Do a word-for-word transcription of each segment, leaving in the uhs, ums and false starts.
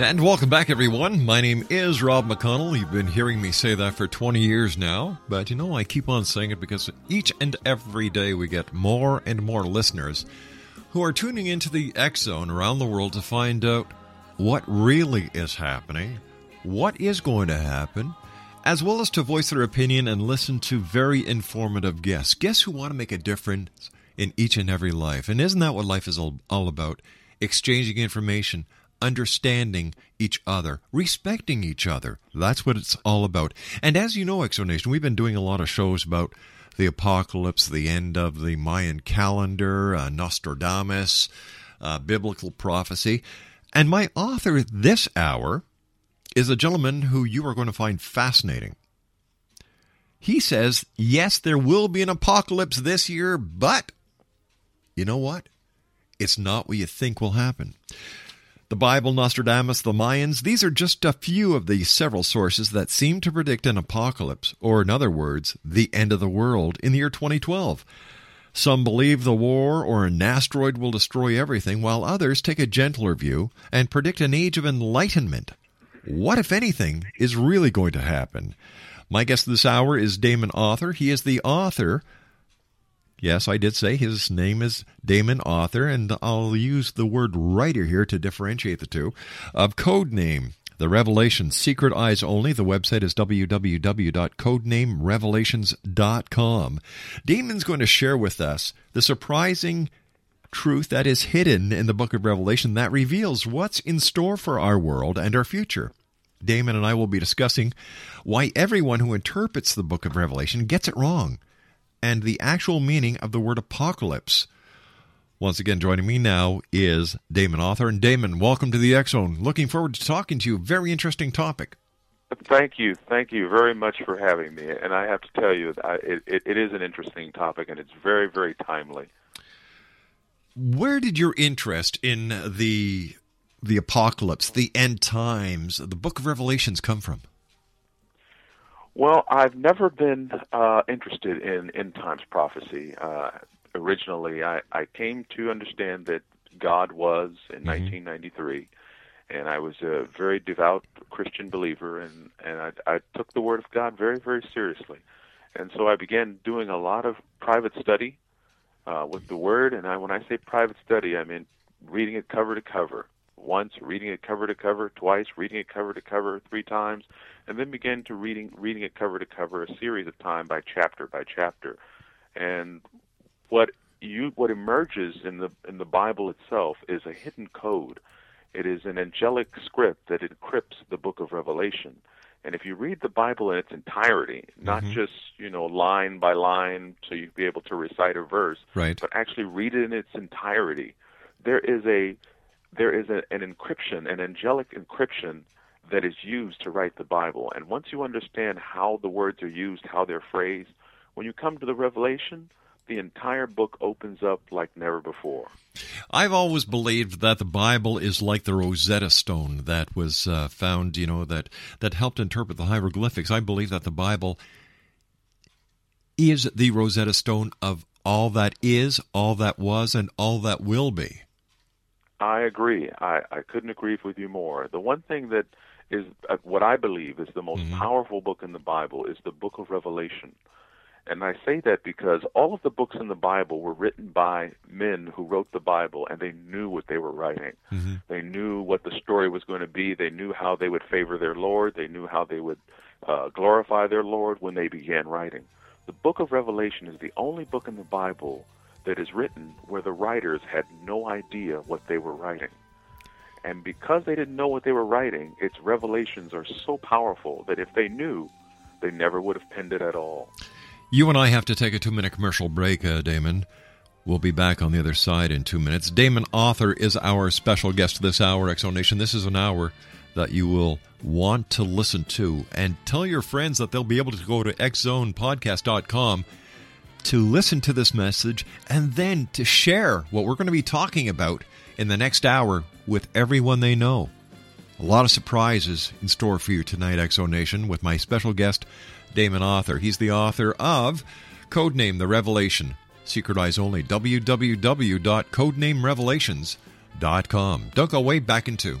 And welcome back, everyone. My name is Rob McConnell. You've been hearing me say that for twenty years now, but you know, I keep on saying it because each and every day we get more and more listeners who are tuning into the X Zone around the world to find out what really is happening, what is going to happen, as well as to voice their opinion and listen to very informative guests, guests who want to make a difference in each and every life. And isn't that what life is all, all about? Exchanging information, understanding each other, respecting each other. That's what it's all about. And as you know, Exo Nation, we've been doing a lot of shows about the apocalypse, the end of the Mayan calendar, uh, Nostradamus, uh, biblical prophecy. And my author this hour is a gentleman who you are going to find fascinating. He says, yes, there will be an apocalypse this year, but you know what? It's not what you think will happen. The Bible, Nostradamus, the Mayans, these are just a few of the several sources that seem to predict an apocalypse, or in other words, the end of the world, in the year twenty twelve. Some believe the war or an asteroid will destroy everything, while others take a gentler view and predict an age of enlightenment. What, if anything, is really going to happen? My guest this hour is Damon Author. He is the author. Yes, I did say his name is Damon Author, and I'll use the word writer here to differentiate the two, of Codename, The Revelation, Secret Eyes Only. The website is w w w dot codename revelations dot com. Damon's going to share with us the surprising truth that is hidden in the Book of Revelation that reveals what's in store for our world and our future. Damon and I will be discussing why everyone who interprets the Book of Revelation gets it wrong, and the actual meaning of the word apocalypse. Once again, joining me now is Damon Author. And Damon, welcome to the X-Zone. Looking forward to talking to you. Very interesting topic. Thank you. Thank you very much for having me. And I have to tell you, it, it, it is an interesting topic, and it's very, very timely. Where did your interest in the the apocalypse, the end times, the Book of Revelations come from? Well, I've never been uh, interested in end times prophecy. Uh, originally, I, I came to understand that God was in mm-hmm. nineteen ninety-three, and I was a very devout Christian believer, and, and I, I took the Word of God very, very seriously. And so I began doing a lot of private study uh, with the Word, and I, when I say private study, I mean reading it cover to cover. Once, reading it cover to cover, twice, reading it cover to cover, three times, and then began to reading reading it cover to cover a series of time by chapter by chapter. And what you what emerges in the in the Bible itself is a hidden code. It is an angelic script that encrypts the Book of Revelation. And if you read the Bible in its entirety, not mm-hmm. just, you know, line by line so you'd be able to recite a verse, right, but actually read it in its entirety, there is a There is a, an encryption, an angelic encryption that is used to write the Bible. And once you understand how the words are used, how they're phrased, when you come to the Revelation, the entire book opens up like never before. I've always believed that the Bible is like the Rosetta Stone that was uh, found, you know, that, that helped interpret the hieroglyphics. I believe that the Bible is the Rosetta Stone of all that is, all that was, and all that will be. I agree. I, I couldn't agree with you more. The one thing that is uh, what I believe is the most mm-hmm. powerful book in the Bible is the Book of Revelation. And I say that because all of the books in the Bible were written by men who wrote the Bible, and they knew what they were writing. Mm-hmm. They knew what the story was going to be. They knew how they would favor their Lord. They knew how they would uh, glorify their Lord when they began writing. The Book of Revelation is the only book in the Bible that is written where the writers had no idea what they were writing. And because they didn't know what they were writing, its revelations are so powerful that if they knew, they never would have penned it at all. You and I have to take a two-minute commercial break, uh, Damon. We'll be back on the other side in two minutes. Damon Author is our special guest this hour, Exxon Nation. This is an hour that you will want to listen to. And tell your friends that they'll be able to go to X Zone Podcast dot com to listen to this message and then to share what we're going to be talking about in the next hour with everyone they know. A lot of surprises in store for you tonight, Exxon Nation, with my special guest, Damon Author. He's the author of Codename: The Revelation, Secret Eyes Only, w w w dot codename revelations dot com. Don't go away, back in two.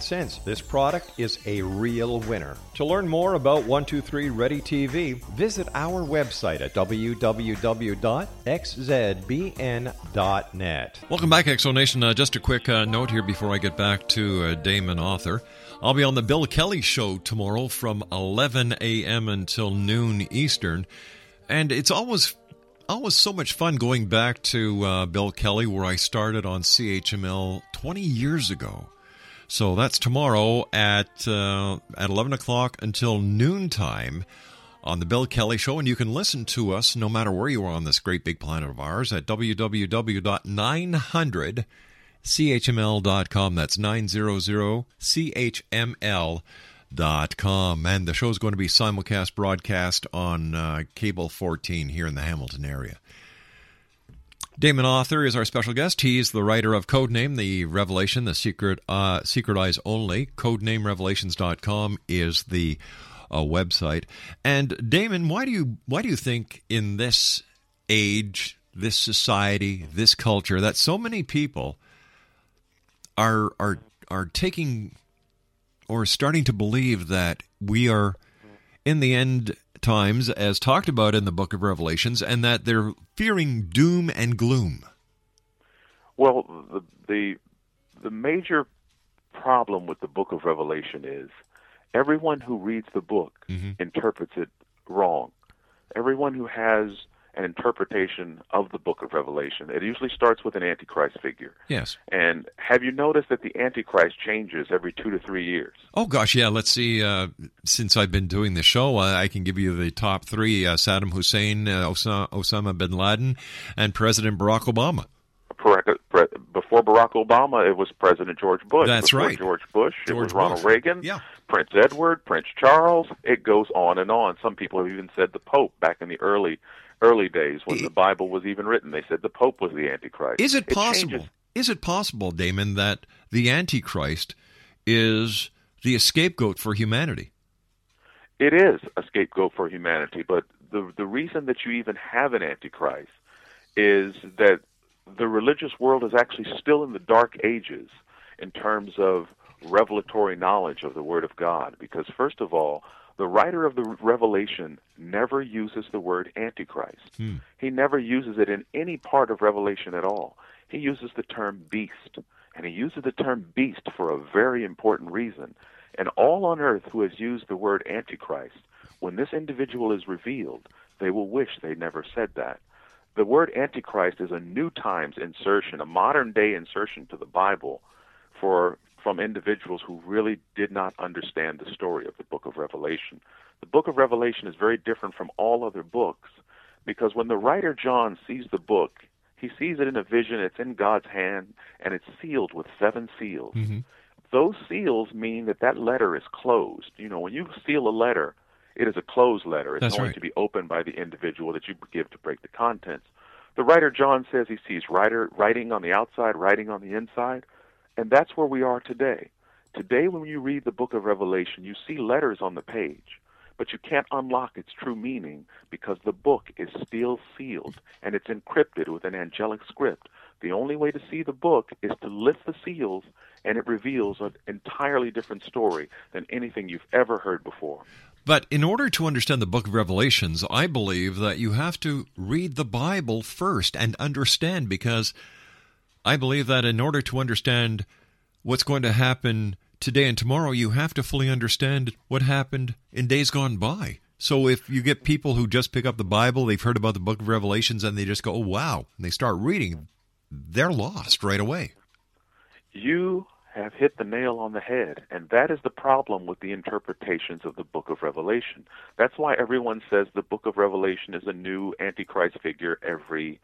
cents, this product is a real winner. To learn more about one two three Ready T V, visit our website at w w w dot x z b n dot net. Welcome back, Exxon Nation. Uh, just a quick uh, note here before I get back to uh, Damon Author. I'll be on the Bill Kelly Show tomorrow from eleven a m until noon Eastern. And it's always always so much fun going back to uh, Bill Kelly, where I started on C H M L twenty years ago. So that's tomorrow at uh, at eleven o'clock until noontime on The Bill Kelly Show. And you can listen to us no matter where you are on this great big planet of ours at w w w dot nine hundred c h m l dot com. That's nine hundred c h m l dot com. And the show is going to be simulcast broadcast on uh, Cable fourteen here in the Hamilton area. Damon Author is our special guest. He's the writer of Codename, The Revelation, The Secret uh, Secret Eyes Only. Codename Revelations dot com is the uh, website. And Damon, why do you why do you think in this age, this society, this culture, that so many people are are are taking or starting to believe that we are in the end times, as talked about in the Book of Revelations, and that they're fearing doom and gloom? Well, the, the the major problem with the Book of Revelation is everyone who reads the book mm-hmm. interprets it wrong. Everyone who has an interpretation of the Book of Revelation, it usually starts with an Antichrist figure. Yes. And have you noticed that the Antichrist changes every two to three years? Oh, gosh, yeah. Let's see. Uh, since I've been doing the show, I can give you the top three. Uh, Saddam Hussein, uh, Osama bin Laden, and President Barack Obama. Before Barack Obama, it was President George Bush. That's Before right. George Bush, George it was Bush. Ronald Reagan, yeah. Prince Edward, Prince Charles. It goes on and on. Some people have even said the Pope back in the early early days when it, the Bible was even written. They said the Pope was the Antichrist. Is it, it possible? Changes. Is it possible, Damon, that the Antichrist is the scapegoat for humanity? It is a scapegoat for humanity, but the the reason that you even have an Antichrist is that the religious world is actually still in the dark ages in terms of revelatory knowledge of the Word of God, because first of all, the writer of the Revelation never uses the word Antichrist. Hmm. He never uses it in any part of Revelation at all. He uses the term beast, and he uses the term beast for a very important reason. And all on earth who has used the word Antichrist, when this individual is revealed, they will wish they never said that. The word Antichrist is a New Times insertion, a modern-day insertion to the Bible for from individuals who really did not understand the story of the Book of Revelation. The Book of Revelation is very different from all other books because when the writer John sees the book, he sees it in a vision, it's in God's hand, and it's sealed with seven seals. Mm-hmm. Those seals mean that that letter is closed. You know, when you seal a letter, it is a closed letter. It's That's only right. to be opened by the individual that you give to break the contents. The writer John says he sees writer, writing on the outside, writing on the inside, and that's where we are today. Today, when you read the Book of Revelation, you see letters on the page, but you can't unlock its true meaning because the book is still sealed and it's encrypted with an angelic script. The only way to see the book is to lift the seals, and it reveals an entirely different story than anything you've ever heard before. But in order to understand the Book of Revelations, I believe that you have to read the Bible first and understand, because I believe that in order to understand what's going to happen today and tomorrow, you have to fully understand what happened in days gone by. So if you get people who just pick up the Bible, they've heard about the Book of Revelations, and they just go, oh, wow, and they start reading, they're lost right away. You have hit the nail on the head, and that is the problem with the interpretations of the Book of Revelation. That's why everyone says the Book of Revelation is a new Antichrist figure every,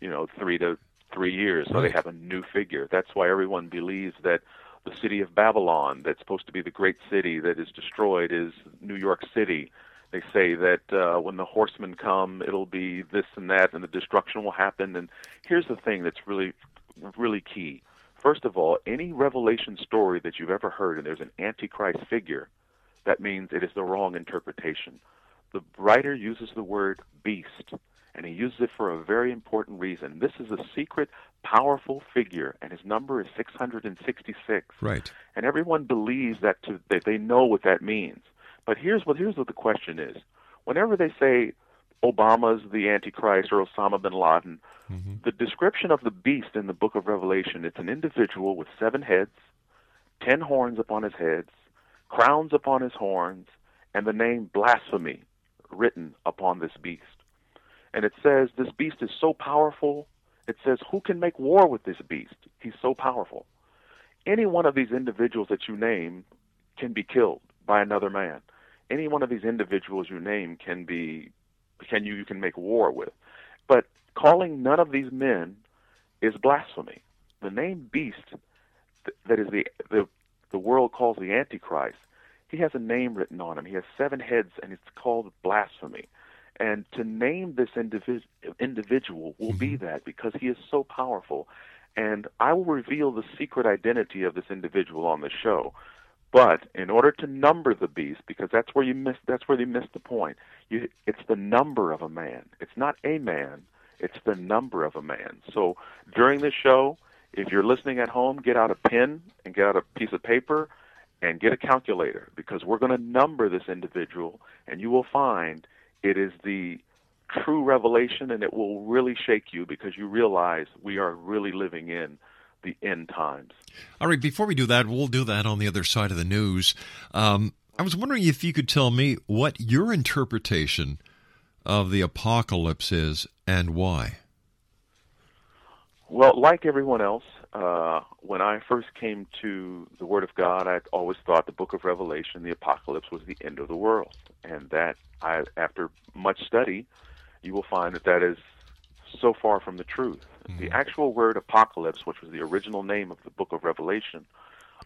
you know, three to three years, so they have a new figure. That's why everyone believes that the city of Babylon, that's supposed to be the great city that is destroyed, is New York City. They say that uh, when the horsemen come, it'll be this and that, and the destruction will happen. And here's the thing that's really, really key. First of all, any Revelation story that you've ever heard and there's an Antichrist figure, that means it is the wrong interpretation. The writer uses the word beast, and he uses it for a very important reason. This is a secret, powerful figure, and his number is six hundred sixty-six. Right. And everyone believes that, to, that they know what that means. But here's what, here's what the question is. Whenever they say Obama's the Antichrist or Osama bin Laden, mm-hmm. the description of the beast in the Book of Revelation, it's an individual with seven heads, ten horns upon his heads, crowns upon his horns, and the name blasphemy written upon this beast. And it says this beast is so powerful, it says who can make war with this beast? He's so powerful. Any one of these individuals that you name can be killed by another man. Any one of these individuals you name can be can you, you can make war with. But calling none of these men is blasphemy. The name beast th- that is the, the the world calls the Antichrist, he has a name written on him. He has seven heads, and it's called blasphemy. And to name this individ- individual will be that because he is so powerful. And I will reveal the secret identity of this individual on the show. But in order to number the beast, because that's where you miss, that's where you miss the point. You, it's the number of a man. It's not a man. It's the number of a man. So during the show, if you're listening at home, get out a pen and get out a piece of paper and get a calculator, because we're going to number this individual, and you will find it is the true revelation, and it will really shake you because you realize we are really living in the end times. All right, before we do that, we'll do that on the other side of the news. Um, I was wondering if you could tell me what your interpretation of the apocalypse is and why. Well, like everyone else, uh, when I first came to the Word of God, I always thought the Book of Revelation, the apocalypse, was the end of the world. And that, I, after much study, you will find that that is so far from the truth. Mm-hmm. The actual word apocalypse, which was the original name of the Book of Revelation,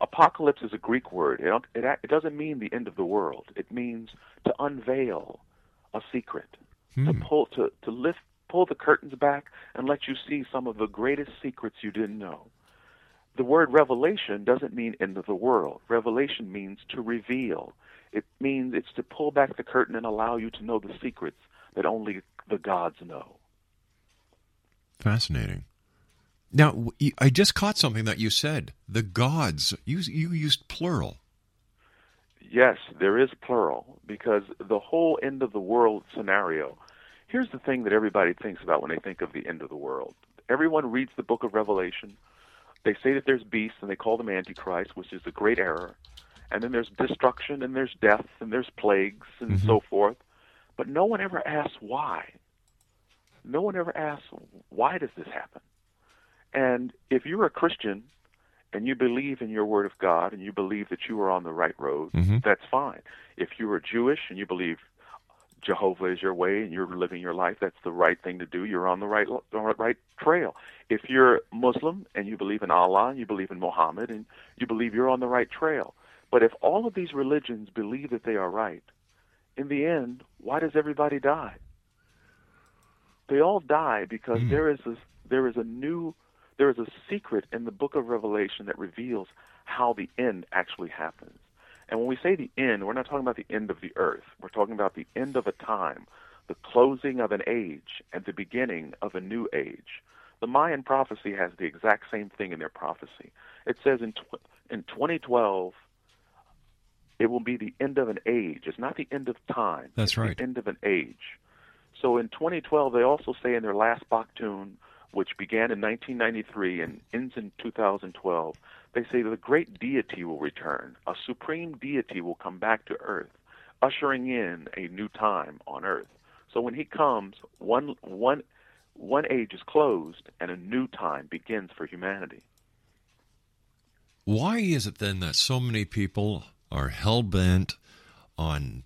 apocalypse is a Greek word. It, it, it doesn't mean the end of the world. It means to unveil a secret, hmm. to pull to, to lift, pull the curtains back and let you see some of the greatest secrets you didn't know. The word revelation doesn't mean end of the world. Revelation means to reveal. It means it's to pull back the curtain and allow you to know the secrets that only the gods know. Fascinating. Now, I just caught something that you said. The gods. You, you used plural. Yes, there is plural, because the whole end of the world scenario, here's the thing that everybody thinks about when they think of the end of the world. Everyone reads the Book of Revelation. They say that there's beasts, and they call them Antichrist, which is a great error. And then there's destruction, and there's death, and there's plagues, and mm-hmm. so forth. But no one ever asks why. No one ever asks, why does this happen? And if you're a Christian and you believe in your Word of God and you believe that you are on the right road, mm-hmm. that's fine. If you are Jewish and you believe Jehovah is your way and you're living your life, that's the right thing to do. You're on the right, right trail. If you're Muslim and you believe in Allah and you believe in Muhammad and you believe you're on the right trail. But if all of these religions believe that they are right, in the end, why does everybody die? They all die because mm. there is a, there is a new... There is a secret in the Book of Revelation that reveals how the end actually happens. And when we say the end, we're not talking about the end of the earth. We're talking about the end of a time, the closing of an age, and the beginning of a new age. The Mayan prophecy has the exact same thing in their prophecy. It says in tw- in twenty twelve, it will be the end of an age. It's not the end of time. That's right. It's the end of an age. So in twenty twelve, they also say in their last Bakhtun, which began in nineteen ninety-three and ends in two thousand twelve, they say the great deity will return. A supreme deity will come back to earth, ushering in a new time on earth. So when he comes, one, one, one age is closed and a new time begins for humanity. Why is it then that so many people are hell-bent on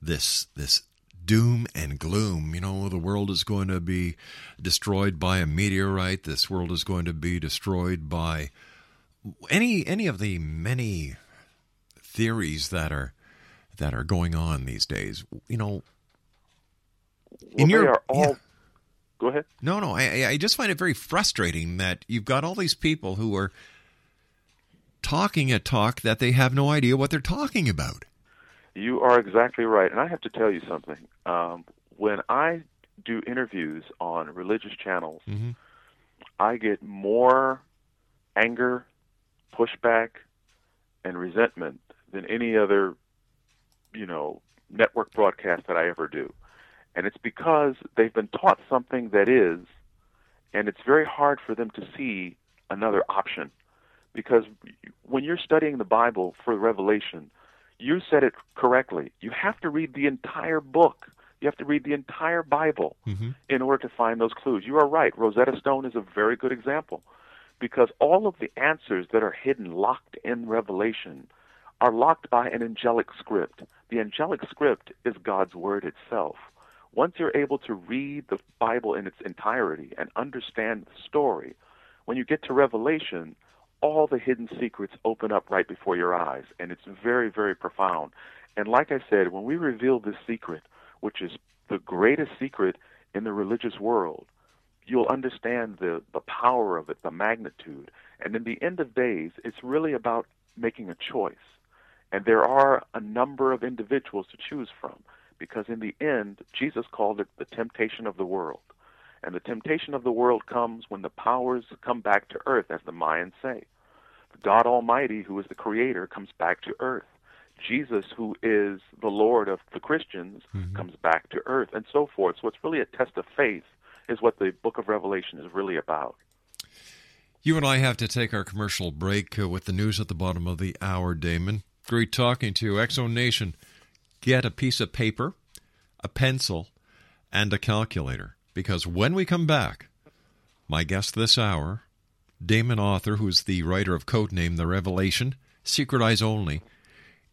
this this? doom and gloom? You know, the world is going to be destroyed by a meteorite. This world is going to be destroyed by any any of the many theories that are that are going on these days. You know, well, they are all. Yeah. Go ahead. No, no. I I just find it very frustrating that you've got all these people who are talking a talk that they have no idea what they're talking about. You are exactly right. And I have to tell you something. Um, when I do interviews on religious channels, mm-hmm. I get more anger, pushback, and resentment than any other, you know, network broadcast that I ever do. And it's because they've been taught something that is, and it's very hard for them to see another option. Because when you're studying the Bible for Revelation, you said it correctly. You have to read the entire book. You have to read the entire Bible mm-hmm. in order to find those clues. You are right. Rosetta Stone is a very good example, because all of the answers that are hidden, locked in Revelation, are locked by an angelic script. The angelic script is God's Word itself. Once you're able to read the Bible in its entirety and understand the story, when you get to Revelation, all the hidden secrets open up right before your eyes, and it's very, very profound. And like I said, when we reveal this secret, which is the greatest secret in the religious world, you'll understand the, the power of it, the magnitude. And in the end of days, it's really about making a choice. And there are a number of individuals to choose from, because in the end, Jesus called it the temptation of the world. And the temptation of the world comes when the powers come back to earth, as the Mayans say. God Almighty, who is the creator, comes back to earth. Jesus, who is the Lord of the Christians, mm-hmm. comes back to earth, and so forth. So it's really a test of faith, is what the Book of Revelation is really about. You and I have to take our commercial break uh, with the news at the bottom of the hour, Damon. Great talking to you. Exxon Nation, get a piece of paper, a pencil, and a calculator. Because when we come back, my guest this hour, Damon Author, who's the writer of Codename: The Revelation, Secret Eyes Only,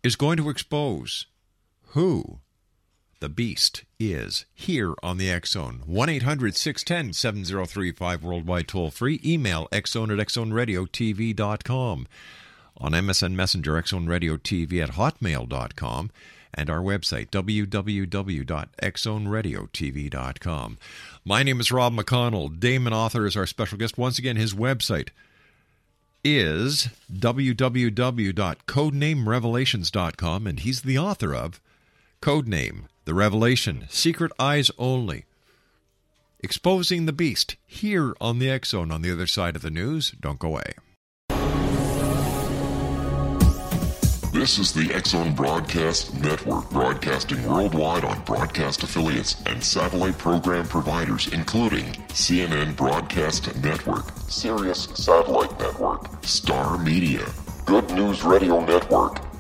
is going to expose who The beast is here on the X-Zone. one eight hundred, six one zero, seven zero three five worldwide toll-free. Email X Zone at X Zone Radio T V dot com. On M S N Messenger, X Zone Radio T V at Hotmail dot com. And our website, w w w dot X Zone Radio T V dot com. My name is Rob McConnell. Damon Author is our special guest. Once again, his website is w w w dot Codename Revelations dot com, and he's the author of Codename: The Revelation: Secret Eyes Only, Exposing the Beast, here on the X-Zone. On the other side of the news, don't go away. This is the Exxon Broadcast Network, broadcasting worldwide on broadcast affiliates and satellite program providers, including C N N Broadcast Network, Sirius Satellite Network, Star Media, Good News Radio Network,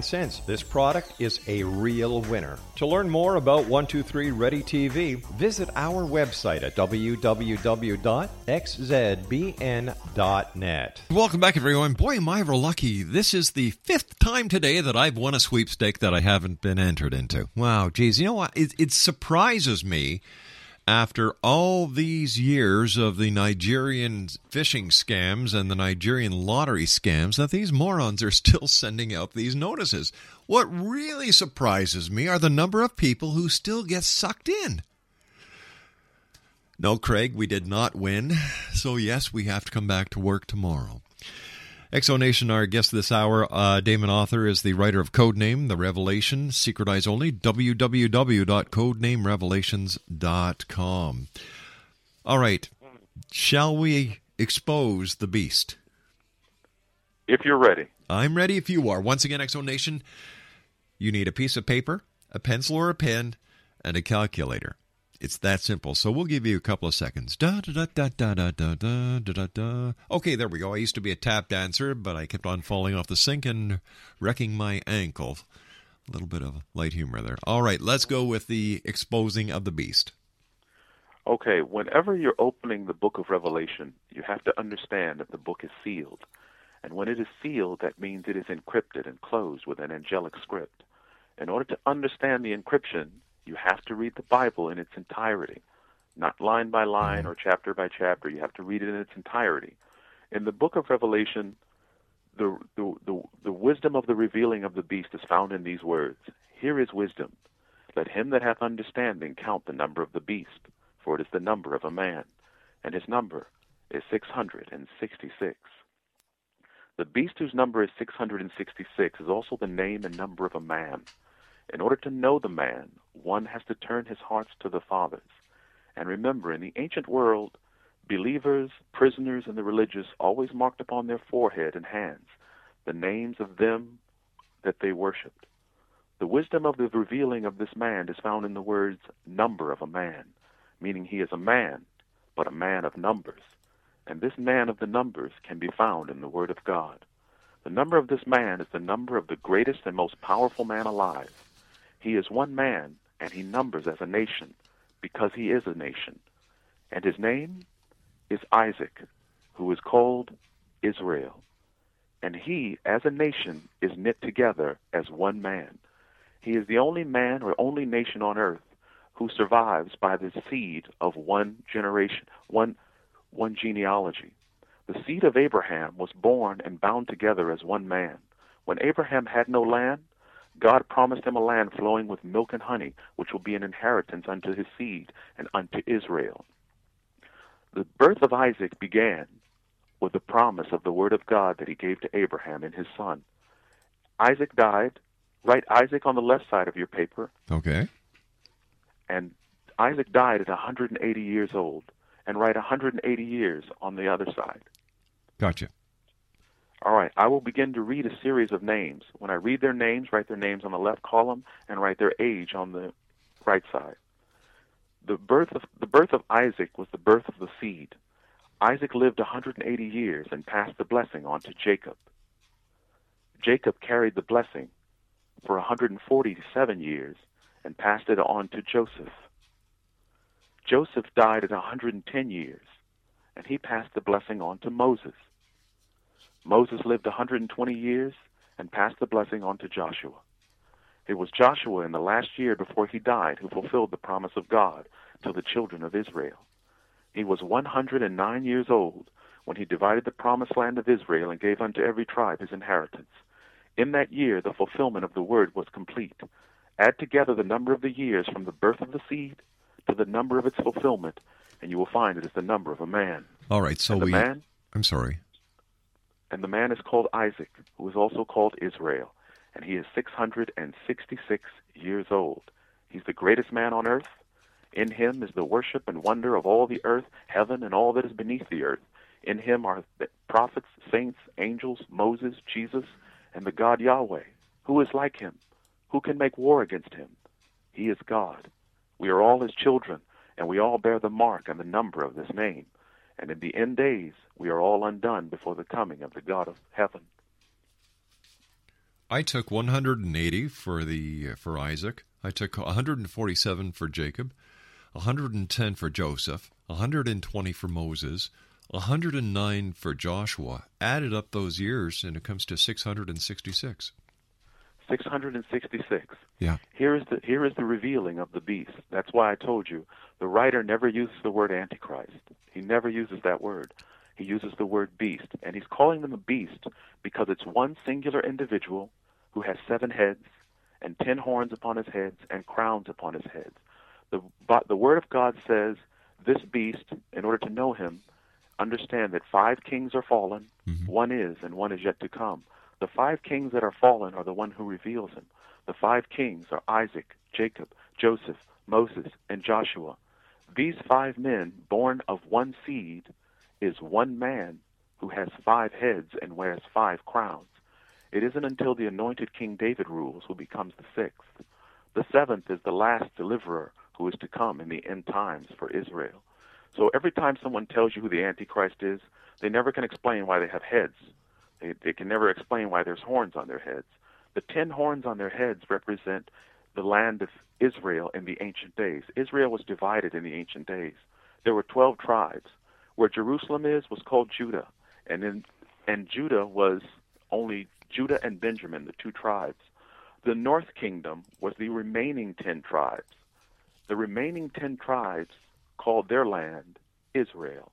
cents, this product is a real winner. To learn more about one two three Ready T V, visit our website at w w w dot x z b n dot net. Welcome back, everyone. Boy, am I ever lucky. This is the fifth time today that I've won a sweepstake that I haven't been entered into. Wow, geez. You know what? It, it surprises me, after all these years of the Nigerian phishing scams and the Nigerian lottery scams, that these morons are still sending out these notices. What really surprises me are the number of people who still get sucked in. No, Craig, we did not win. So, yes, we have to come back to work tomorrow. Exonation, our guest this hour, uh, Damon Author, is the writer of Codename: The Revelation, Secret Eyes Only, w w w dot Codename Revelations dot com. All right. Shall we expose the beast? If you're ready. I'm ready if you are. Once again, Exonation, you need a piece of paper, a pencil or a pen, and a calculator. It's that simple. So we'll give you a couple of seconds. Da, da, da, da, da, da, da, da, da. Okay, there we go. I used to be a tap dancer, but I kept on falling off the sink and wrecking my ankle. A little bit of light humor there. All right, let's go with the exposing of the beast. Okay, whenever you're opening the Book of Revelation, you have to understand that the book is sealed. And when it is sealed, that means it is encrypted and closed with an angelic script. In order to understand the encryption, you have to read the Bible in its entirety, not line by line or chapter by chapter. You have to read it in its entirety. In the Book of Revelation, the, the, the, the wisdom of the revealing of the beast is found in these words. Here is wisdom. Let him that hath understanding count the number of the beast, for it is the number of a man, and his number is six hundred sixty-six. The beast, whose number is six hundred sixty-six, is also the name and number of a man. In order to know the man, one has to turn his hearts to the fathers. And remember, in the ancient world, believers, prisoners, and the religious always marked upon their forehead and hands the names of them that they worshipped. The wisdom of the revealing of this man is found in the words number of a man, meaning he is a man, but a man of numbers. And this man of the numbers can be found in the Word of God. The number of this man is the number of the greatest and most powerful man alive. He is one man, and he numbers as a nation, because he is a nation. And his name is Isaac, who is called Israel. And he, as a nation, is knit together as one man. He is the only man or only nation on earth who survives by the seed of one generation, one one genealogy. The seed of Abraham was born and bound together as one man. When Abraham had no land, God promised him a land flowing with milk and honey, which will be an inheritance unto his seed and unto Israel. The birth of Isaac began with the promise of the word of God that he gave to Abraham and his son. Isaac died. Write Isaac on the left side of your paper. Okay. And Isaac died at one hundred eighty years old. And write one hundred eighty years on the other side. Gotcha. All right, I will begin to read a series of names. When I read their names, write their names on the left column and write their age on the right side. The birth of, the birth of Isaac was the birth of the seed. Isaac lived one hundred eighty years and passed the blessing on to Jacob. Jacob carried the blessing for one hundred forty-seven years and passed it on to Joseph. Joseph died at one hundred ten years, and he passed the blessing on to Moses. Moses lived one hundred twenty years and passed the blessing on to Joshua. It was Joshua in the last year before he died who fulfilled the promise of God to the children of Israel. He was one hundred nine years old when he divided the promised land of Israel and gave unto every tribe his inheritance. In that year, the fulfillment of the word was complete. Add together the number of the years from the birth of the seed to the number of its fulfillment, and you will find it is the number of a man. All right, so we... Man, I'm sorry. And the man is called Isaac, who is also called Israel, and he is six hundred sixty-six years old. He's the greatest man on earth. In him is the worship and wonder of all the earth, heaven, and all that is beneath the earth. In him are the prophets, saints, angels, Moses, Jesus, and the God Yahweh. Who is like him? Who can make war against him? He is God. We are all his children, and we all bear the mark and the number of this name. And in the end days, we are all undone before the coming of the God of heaven. I took one hundred eighty for the for Isaac. I took one hundred forty-seven for Jacob, one hundred ten for Joseph, one hundred twenty for Moses, one hundred nine for Joshua. Added up those years, and it comes to six hundred sixty-six. six hundred sixty-six. Yeah. Here is the here is the revealing of the beast. That's why I told you the writer never uses the word Antichrist. He never uses that word. He uses the word beast, and he's calling them a beast because it's one singular individual who has seven heads and ten horns upon his heads and crowns upon his heads. The but the word of God says this beast, in order to know him, understand that five kings are fallen, mm-hmm. one is, and one is yet to come. The five kings that are fallen are the one who reveals him. The five kings are Isaac, Jacob, Joseph, Moses, and Joshua. These five men, born of one seed, is one man who has five heads and wears five crowns. It isn't until the anointed King David rules who becomes the sixth. The seventh is the last deliverer who is to come in the end times for Israel. So every time someone tells you who the Antichrist is, they never can explain why they have heads. They, they can never explain why there's horns on their heads. The ten horns on their heads represent the land of Israel in the ancient days. Israel was divided in the ancient days. There were twelve tribes. Where Jerusalem is was called Judah, and in, and Judah was only Judah and Benjamin, the two tribes. The north kingdom was the remaining ten tribes. The remaining ten tribes called their land Israel.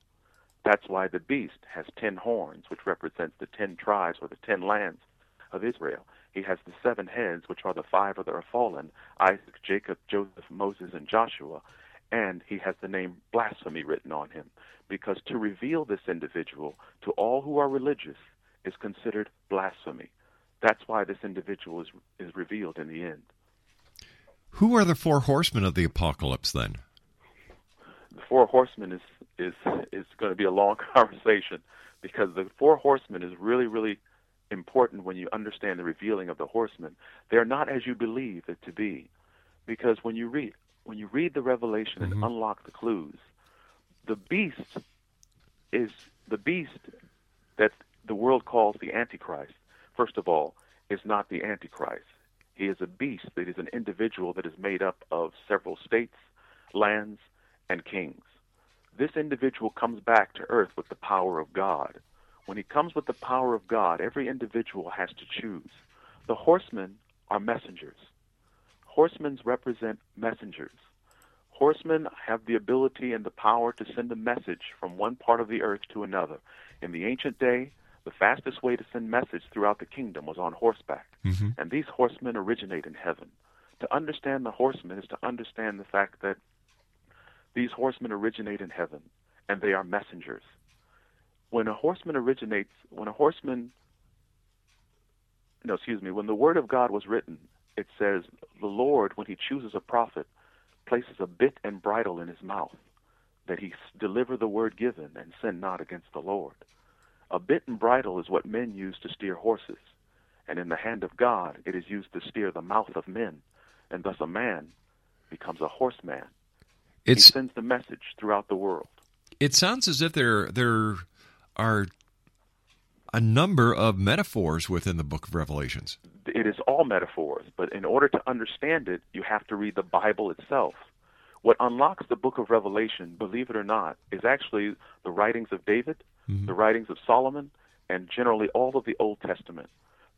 That's why the beast has ten horns, which represents the ten tribes or the ten lands of Israel. He has the seven heads, which are the five that are fallen, Isaac, Jacob, Joseph, Moses, and Joshua, and he has the name blasphemy written on him, because to reveal this individual to all who are religious is considered blasphemy. That's why this individual is is revealed in the end. Who are the four horsemen of the apocalypse, then? The four horsemen is is is going to be a long conversation, because the four horsemen is really, really important when you understand the revealing of the horsemen. They're not as you believe it to be, because when you read when you read the revelation mm-hmm. and unlock the clues, the beast is the beast that the world calls the Antichrist. First of all, is not the Antichrist. He is a beast that is an individual that is made up of several states, lands, and kings. This individual comes back to earth with the power of God. When he comes with the power of God, every individual has to choose. The horsemen are messengers. Horsemen represent messengers. Horsemen have the ability and the power to send a message from one part of the earth to another. In the ancient day, the fastest way to send message throughout the kingdom was on horseback, mm-hmm. and these horsemen originate in heaven. To understand the horsemen is to understand the fact that these horsemen originate in heaven, and they are messengers. When a horseman originates, when a horseman, no, excuse me, when the word of God was written, it says the Lord, when he chooses a prophet, places a bit and bridle in his mouth, that he deliver the word given and sin not against the Lord. A bit and bridle is what men use to steer horses, and in the hand of God it is used to steer the mouth of men, and thus a man becomes a horseman. It's, he sends the message throughout the world. It sounds as if there there are a number of metaphors within the Book of Revelations. It is all metaphors, but in order to understand it, you have to read the Bible itself. What unlocks the Book of Revelation, believe it or not, is actually the writings of David, mm-hmm. the writings of Solomon, and generally all of the Old Testament.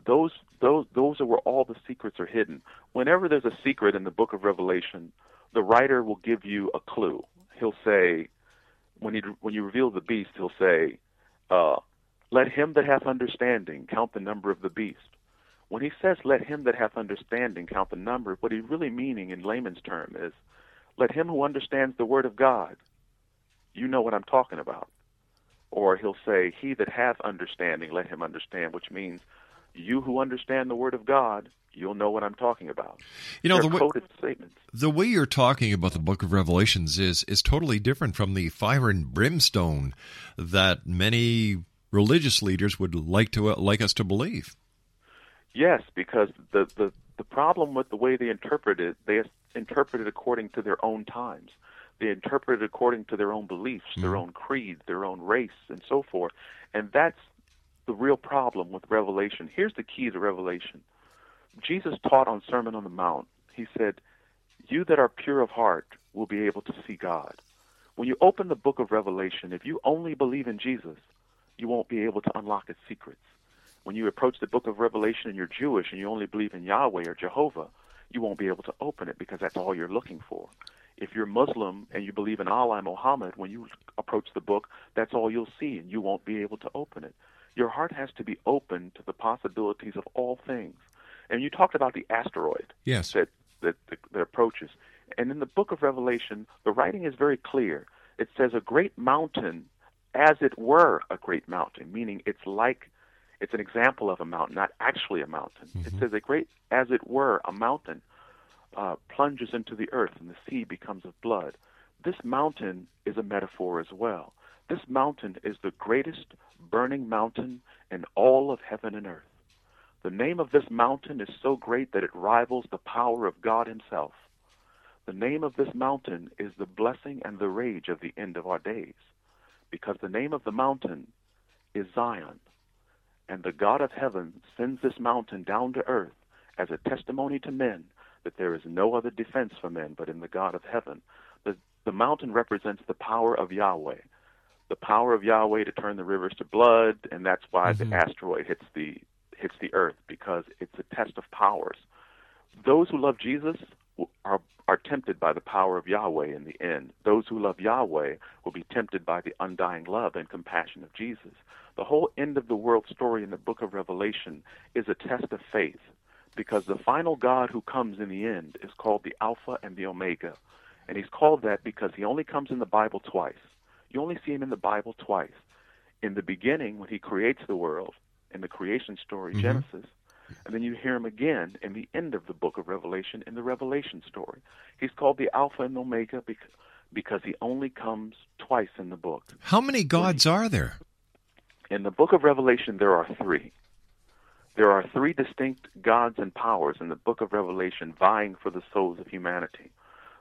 Those those those are where all the secrets are hidden. Whenever there's a secret in the Book of Revelation, the writer will give you a clue. He'll say, when he when you reveal the beast, he'll say, uh, "Let him that hath understanding count the number of the beast." When he says, "Let him that hath understanding count the number," what he's really meaning in layman's term is, let him who understands the word of God, you know what I'm talking about. Or he'll say, he that hath understanding, let him understand, which means you who understand the word of God, you'll know what I'm talking about. You know, the way, coded statements. The way you're talking about the Book of Revelations is, is totally different from the fire and brimstone that many religious leaders would like to uh, like us to believe. Yes, because the, the, the problem with the way they interpret it, they interpret it according to their own times. They interpret it according to their own beliefs, mm-hmm. their own creed, their own race, and so forth. And that's the real problem with Revelation. Here's the key to Revelation. Jesus taught on Sermon on the Mount. He said, you that are pure of heart will be able to see God. When you open the Book of Revelation, if you only believe in Jesus, you won't be able to unlock its secrets. When you approach the Book of Revelation and you're Jewish and you only believe in Yahweh or Jehovah, you won't be able to open it because that's all you're looking for. If you're Muslim and you believe in Allah and Muhammad, when you approach the book, that's all you'll see, and you won't be able to open it. Your heart has to be open to the possibilities of all things. And you talked about the asteroid yes. that, that, that approaches. And in the Book of Revelation, the writing is very clear. It says a great mountain, as it were a great mountain, meaning it's like it's an example of a mountain, not actually a mountain. Mm-hmm. It says a great, as it were, a mountain uh, plunges into the earth and the sea becomes of blood. This mountain is a metaphor as well. This mountain is the greatest burning mountain in all of heaven and earth. The name of this mountain is so great that it rivals the power of God himself. The name of this mountain is the blessing and the rage of the end of our days, because the name of the mountain is Zion. And the God of heaven sends this mountain down to earth as a testimony to men that there is no other defense for men but in the God of heaven. The, the mountain represents the power of Yahweh, the power of Yahweh to turn the rivers to blood, and that's why mm-hmm. the asteroid hits the hits the earth, because it's a test of powers. Those who love Jesus are, are tempted by the power of Yahweh in the end. Those who love Yahweh will be tempted by the undying love and compassion of Jesus. The whole end of the world story in the Book of Revelation is a test of faith, because the final God who comes in the end is called the Alpha and the Omega. And he's called that because he only comes in the Bible twice. You only see him in the Bible twice. In the beginning, when he creates the world, in the creation story, mm-hmm. Genesis, and then you hear him again in the end of the book of Revelation in the Revelation story. He's called the Alpha and Omega because, because he only comes twice in the book. How many gods are there? In the book of Revelation, there are three. There are three distinct gods and powers in the book of Revelation vying for the souls of humanity.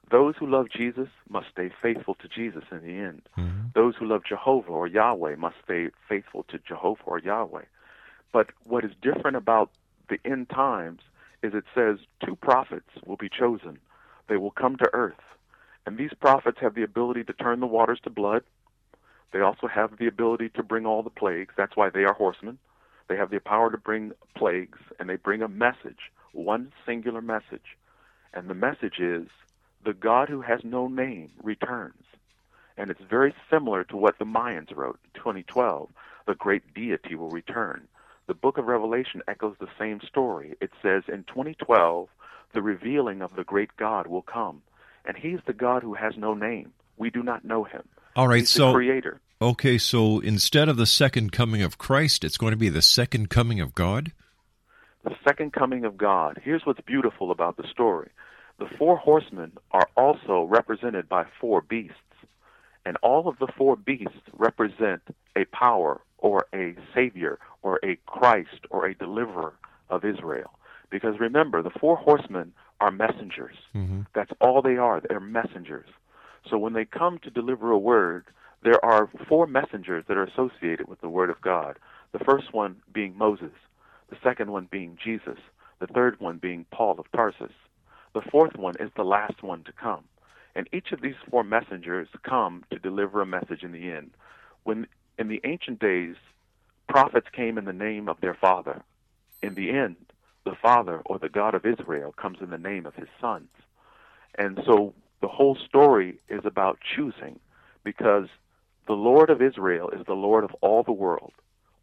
Those who love Jesus must stay faithful to Jesus in the end. Mm-hmm. Those who love Jehovah or Yahweh must stay faithful to Jehovah or Yahweh. But what is different about the end times is it says two prophets will be chosen. They will come to earth. And these prophets have the ability to turn the waters to blood. They also have the ability to bring all the plagues. That's why they are horsemen. They have the power to bring plagues, and they bring a message, one singular message. And the message is, the God who has no name returns. And it's very similar to what the Mayans wrote in twenty twelve. The great deity will return. The book of Revelation echoes the same story. It says, in twenty twelve, the revealing of the great God will come. And he's the God who has no name. We do not know him. All right, he's so, the creator. Okay, so instead of the second coming of Christ, it's going to be the second coming of God? The second coming of God. Here's what's beautiful about the story. The four horsemen are also represented by four beasts, and all of the four beasts represent a power or a savior or a Christ or a deliverer of Israel. Because remember, the four horsemen are messengers. Mm-hmm. That's all they are. They're messengers. So when they come to deliver a word, there are four messengers that are associated with the word of God. The first one being Moses, the second one being Jesus, the third one being Paul of Tarsus. The fourth one is the last one to come. And each of these four messengers come to deliver a message in the end. When in the ancient days, prophets came in the name of their father. In the end, the Father or the God of Israel comes in the name of his sons. And so the whole story is about choosing, because the Lord of Israel is the Lord of all the world.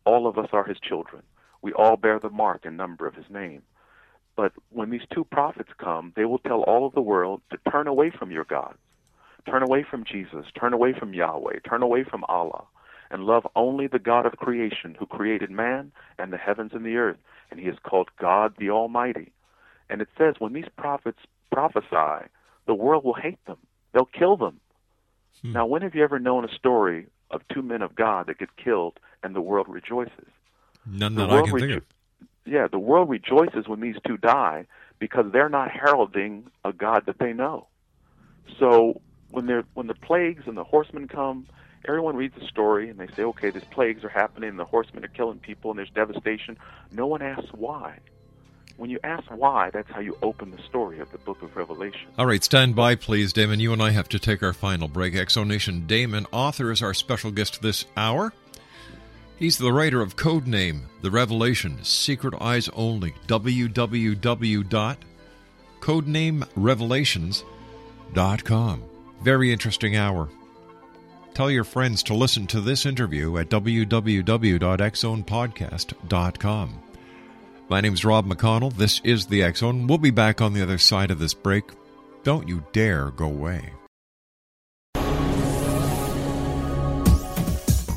All of us are his children. We all bear the mark and number of his name. But when these two prophets come, they will tell all of the world to turn away from your gods, turn away from Jesus, turn away from Yahweh, turn away from Allah, and love only the God of creation who created man and the heavens and the earth, and he is called God the Almighty. And it says when these prophets prophesy, the world will hate them. They'll kill them. Hmm. Now, when have you ever known a story of two men of God that get killed and the world rejoices? None that I can think of. Yeah, the world rejoices when these two die because they're not heralding a God that they know. So when they're, when the plagues and the horsemen come, everyone reads the story and they say, okay, these plagues are happening and the horsemen are killing people and there's devastation. No one asks why. When you ask why, that's how you open the story of the book of Revelation. All right, stand by, please, Damon. You and I have to take our final break. Exxon Nation, Damon Author is our special guest this hour. He's the writer of Codename: The Revelation: Secret Eyes Only. w w w dot codename revelations dot com. Very interesting hour. Tell your friends to listen to this interview at w w w dot exxon podcast dot com. My name's Rob McConnell. This is The Exxon. We'll be back on the other side of this break. Don't you dare go away.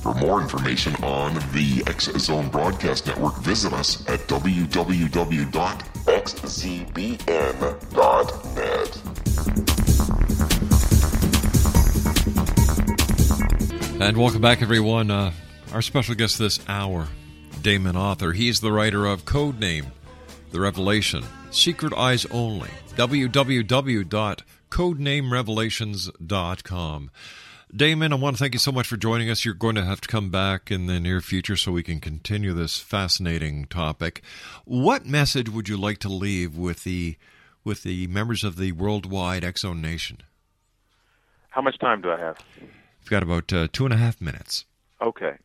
For more information on the X-Zone Broadcast Network, visit us at w w w dot x z b n dot net. And welcome back, everyone. Uh, our special guest this hour, Damon Author. He's the writer of Codename: The Revelation: Secret Eyes Only. w w w dot codename revelations dot com. Damon, I want to thank you so much for joining us. You're going to have to come back in the near future so we can continue this fascinating topic. What message would you like to leave with the with the members of the worldwide Exxon Nation? How much time do I have? We've got about uh, two and a half minutes. Okay.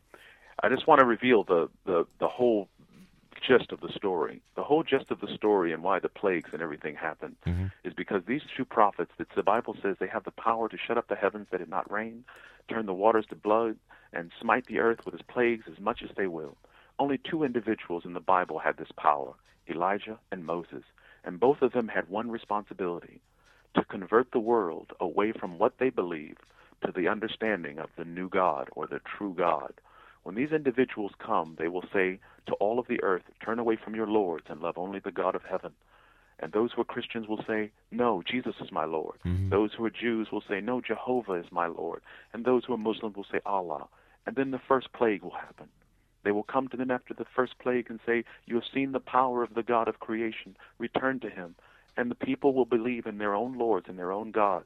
I just want to reveal the, the, the whole gist of the story. The whole gist of the story and why the plagues and everything happened mm-hmm. is because these two prophets that the Bible says they have the power to shut up the heavens that it not rain, turn the waters to blood, and smite the earth with his plagues as much as they will. Only two individuals in the Bible had this power, Elijah and Moses, and both of them had one responsibility, to convert the world away from what they believed to the understanding of the new God or the true God. When these individuals come, they will say to all of the earth, turn away from your lords and love only the God of heaven. And those who are Christians will say, no, Jesus is my Lord. Mm-hmm. Those who are Jews will say, no, Jehovah is my Lord. And those who are Muslim will say, Allah. And then the first plague will happen. They will come to them after the first plague and say, you have seen the power of the God of creation. Return to him. And the people will believe in their own lords and their own gods.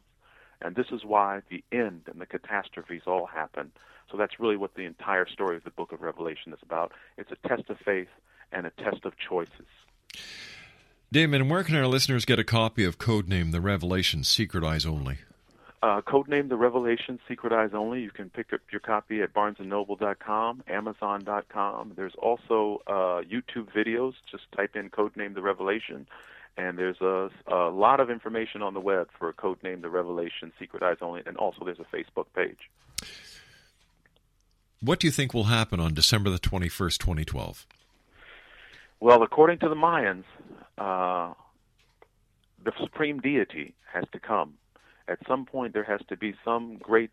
And this is why the end and the catastrophes all happen. So that's really what the entire story of the Book of Revelation is about. It's a test of faith and a test of choices. Damon, where can our listeners get a copy of Codename: The Revelation: Secret Eyes Only? Uh, Codename: The Revelation: Secret Eyes Only. You can pick up your copy at barnes and noble dot com, amazon dot com. There's also uh, YouTube videos. Just type in Codename: The Revelation. And there's a, a lot of information on the web for Codename: The Revelation: Secret Eyes Only, and also there's a Facebook page. What do you think will happen on December the twenty-first, twenty twelve? Well, according to the Mayans, uh, the supreme deity has to come. At some point, there has to be some great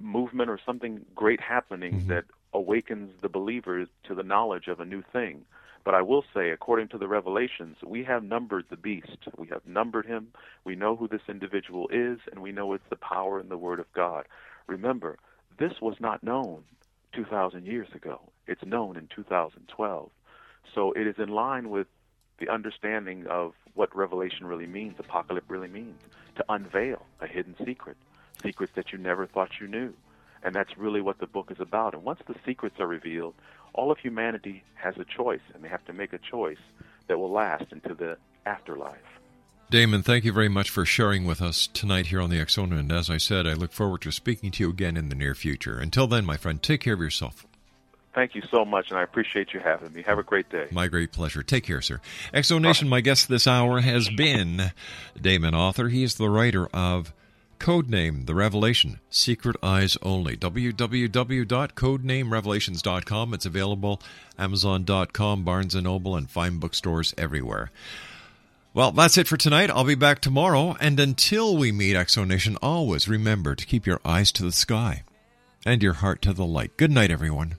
movement or something great happening mm-hmm. that awakens the believers to the knowledge of a new thing. But I will say, according to the Revelations, we have numbered the beast. We have numbered him. We know who this individual is, and we know it's the power and the word of God. Remember, this was not known two thousand years ago. It's known in two thousand twelve. So it is in line with the understanding of what Revelation really means, apocalypse really means, to unveil a hidden secret, secrets that you never thought you knew. And that's really what the book is about. And once the secrets are revealed, all of humanity has a choice, and they have to make a choice that will last into the afterlife. Damon, thank you very much for sharing with us tonight here on the Exxon. And as I said, I look forward to speaking to you again in the near future. Until then, my friend, take care of yourself. Thank you so much, and I appreciate you having me. Have a great day. My great pleasure. Take care, sir. Exxon Nation, my guest this hour has been Damon Author. He is the writer of Codename: The Revelation: Secret Eyes Only. w w w dot codename revelations dot com. It's available amazon dot com, Barnes and Noble, and fine bookstores everywhere. Well, that's it for tonight. I'll be back tomorrow. And until we meet, Exxon Nation, always remember to keep your eyes to the sky and your heart to the light. Good night, everyone.